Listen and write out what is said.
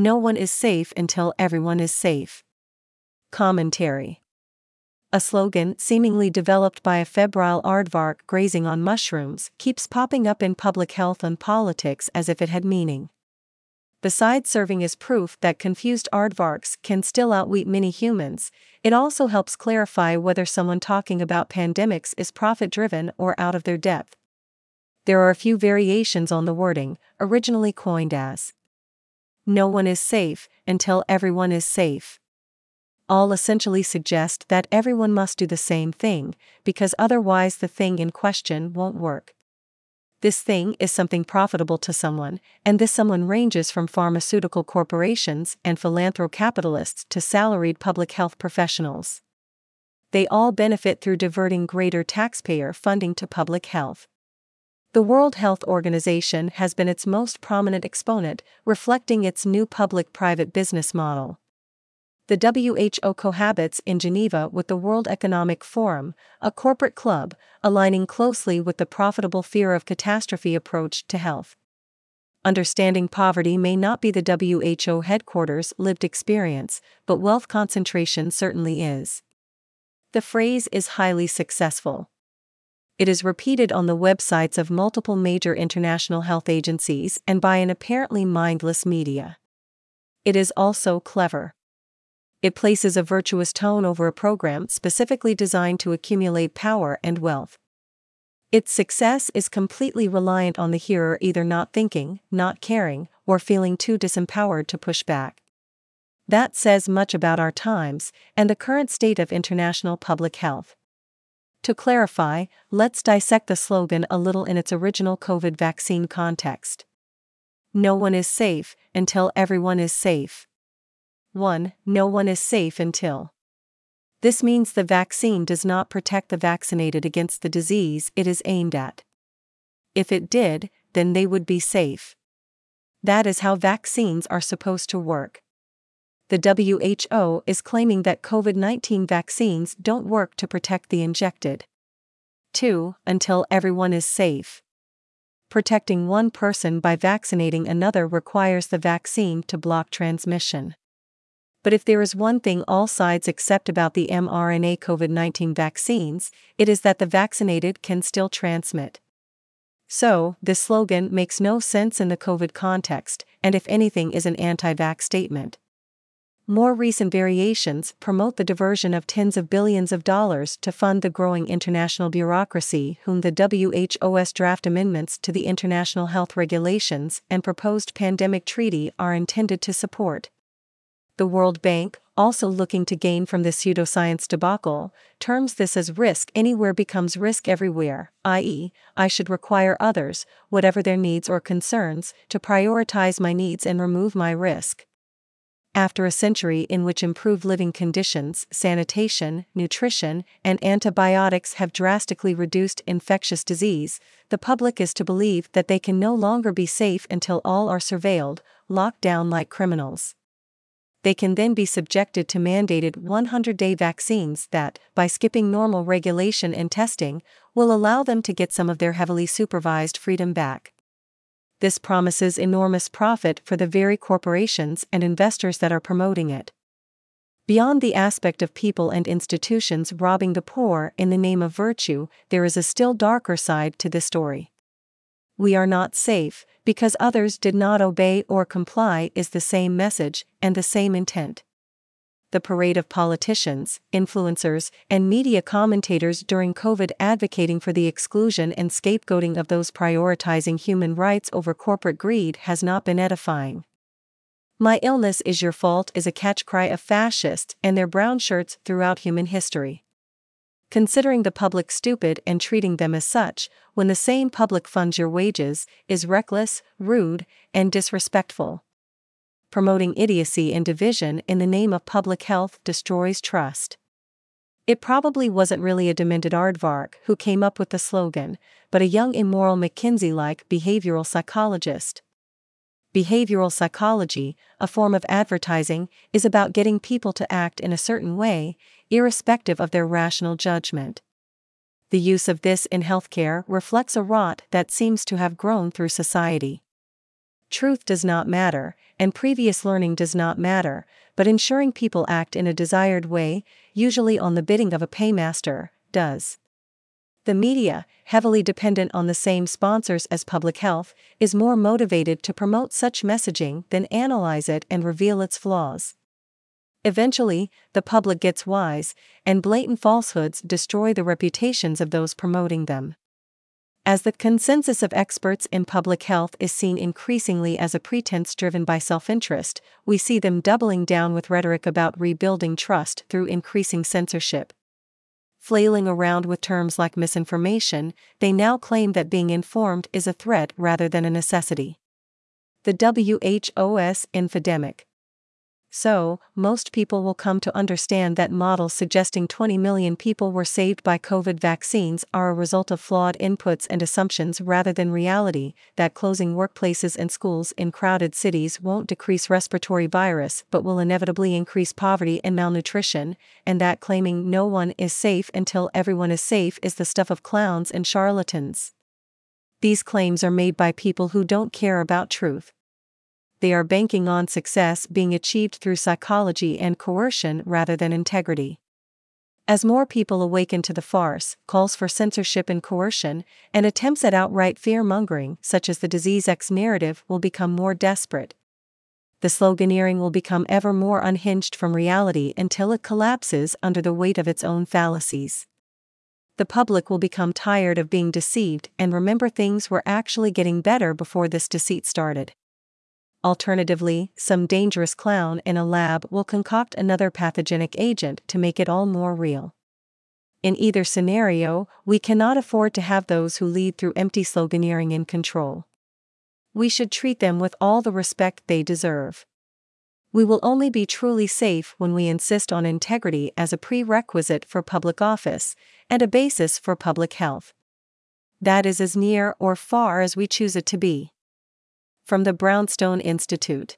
No one is safe until everyone is safe. Commentary. A slogan seemingly developed by a febrile aardvark grazing on mushrooms keeps popping up in public health and politics as if it had meaning. Besides serving as proof that confused aardvarks can still outwit many humans, it also helps clarify whether someone talking about pandemics is profit-driven or out of their depth. There are a few variations on the wording, originally coined as "No one is safe until everyone is safe." All essentially suggest that everyone must do the same thing, because otherwise the thing in question won't work. This thing is something profitable to someone, and this someone ranges from pharmaceutical corporations and philanthrocapitalists to salaried public health professionals. They all benefit through diverting greater taxpayer funding to public health. The World Health Organization has been its most prominent exponent, reflecting its new public-private business model. The WHO cohabits in Geneva with the World Economic Forum, a corporate club, aligning closely with the profitable fear of catastrophe approach to health. Understanding poverty may not be the WHO headquarters' lived experience, but wealth concentration certainly is. The phrase is highly successful. It is repeated on the websites of multiple major international health agencies and by an apparently mindless media. It is also clever. It places a virtuous tone over a program specifically designed to accumulate power and wealth. Its success is completely reliant on the hearer either not thinking, not caring, or feeling too disempowered to push back. That says much about our times and the current state of international public health. To clarify, let's dissect the slogan a little in its original COVID vaccine context. No one is safe until everyone is safe. 1. No one is safe until. This means the vaccine does not protect the vaccinated against the disease it is aimed at. If it did, then they would be safe. That is how vaccines are supposed to work. The WHO is claiming that COVID-19 vaccines don't work to protect the injected. 2. Until everyone is safe. Protecting one person by vaccinating another requires the vaccine to block transmission. But if there is one thing all sides accept about the mRNA COVID-19 vaccines, it is that the vaccinated can still transmit. So, this slogan makes no sense in the COVID context, and if anything is an anti-vax statement. More recent variations promote the diversion of tens of billions of dollars to fund the growing international bureaucracy whom the WHO's draft amendments to the international health regulations and proposed pandemic treaty are intended to support. The World Bank, also looking to gain from this pseudoscience debacle, terms this as risk anywhere becomes risk everywhere, i.e., I should require others, whatever their needs or concerns, to prioritize my needs and remove my risk. After a century in which improved living conditions, sanitation, nutrition, and antibiotics have drastically reduced infectious disease, the public is to believe that they can no longer be safe until all are surveilled, locked down like criminals. They can then be subjected to mandated 100-day vaccines that, by skipping normal regulation and testing, will allow them to get some of their heavily supervised freedom back. This promises enormous profit for the very corporations and investors that are promoting it. Beyond the aspect of people and institutions robbing the poor in the name of virtue, there is a still darker side to this story. We are not safe, because others did not obey or comply is the same message and the same intent. The parade of politicians, influencers, and media commentators during COVID advocating for the exclusion and scapegoating of those prioritizing human rights over corporate greed has not been edifying. "My illness is your fault" is a catch-cry of fascists and their brown shirts throughout human history. Considering the public stupid and treating them as such, when the same public funds your wages, is reckless, rude, and disrespectful. Promoting idiocy and division in the name of public health destroys trust. It probably wasn't really a demented aardvark who came up with the slogan, but a young immoral McKinsey-like behavioral psychologist. Behavioral psychology, a form of advertising, is about getting people to act in a certain way, irrespective of their rational judgment. The use of this in healthcare reflects a rot that seems to have grown through society. Truth does not matter, and previous learning does not matter, but ensuring people act in a desired way, usually on the bidding of a paymaster, does. The media, heavily dependent on the same sponsors as public health, is more motivated to promote such messaging than analyze it and reveal its flaws. Eventually, the public gets wise, and blatant falsehoods destroy the reputations of those promoting them. As the consensus of experts in public health is seen increasingly as a pretense driven by self-interest, we see them doubling down with rhetoric about rebuilding trust through increasing censorship. Flailing around with terms like misinformation, they now claim that being informed is a threat rather than a necessity. The WHO's infodemic. So, most people will come to understand that models suggesting 20 million people were saved by COVID vaccines are a result of flawed inputs and assumptions rather than reality, that closing workplaces and schools in crowded cities won't decrease respiratory virus but will inevitably increase poverty and malnutrition, and that claiming no one is safe until everyone is safe is the stuff of clowns and charlatans. These claims are made by people who don't care about truth. They are banking on success being achieved through psychology and coercion rather than integrity. As more people awaken to the farce, calls for censorship and coercion, and attempts at outright fear-mongering such as the Disease X narrative will become more desperate. The sloganeering will become ever more unhinged from reality until it collapses under the weight of its own fallacies. The public will become tired of being deceived and remember things were actually getting better before this deceit started. Alternatively, some dangerous clown in a lab will concoct another pathogenic agent to make it all more real. In either scenario, we cannot afford to have those who lead through empty sloganeering in control. We should treat them with all the respect they deserve. We will only be truly safe when we insist on integrity as a prerequisite for public office and a basis for public health. That is as near or far as we choose it to be. From the Brownstone Institute.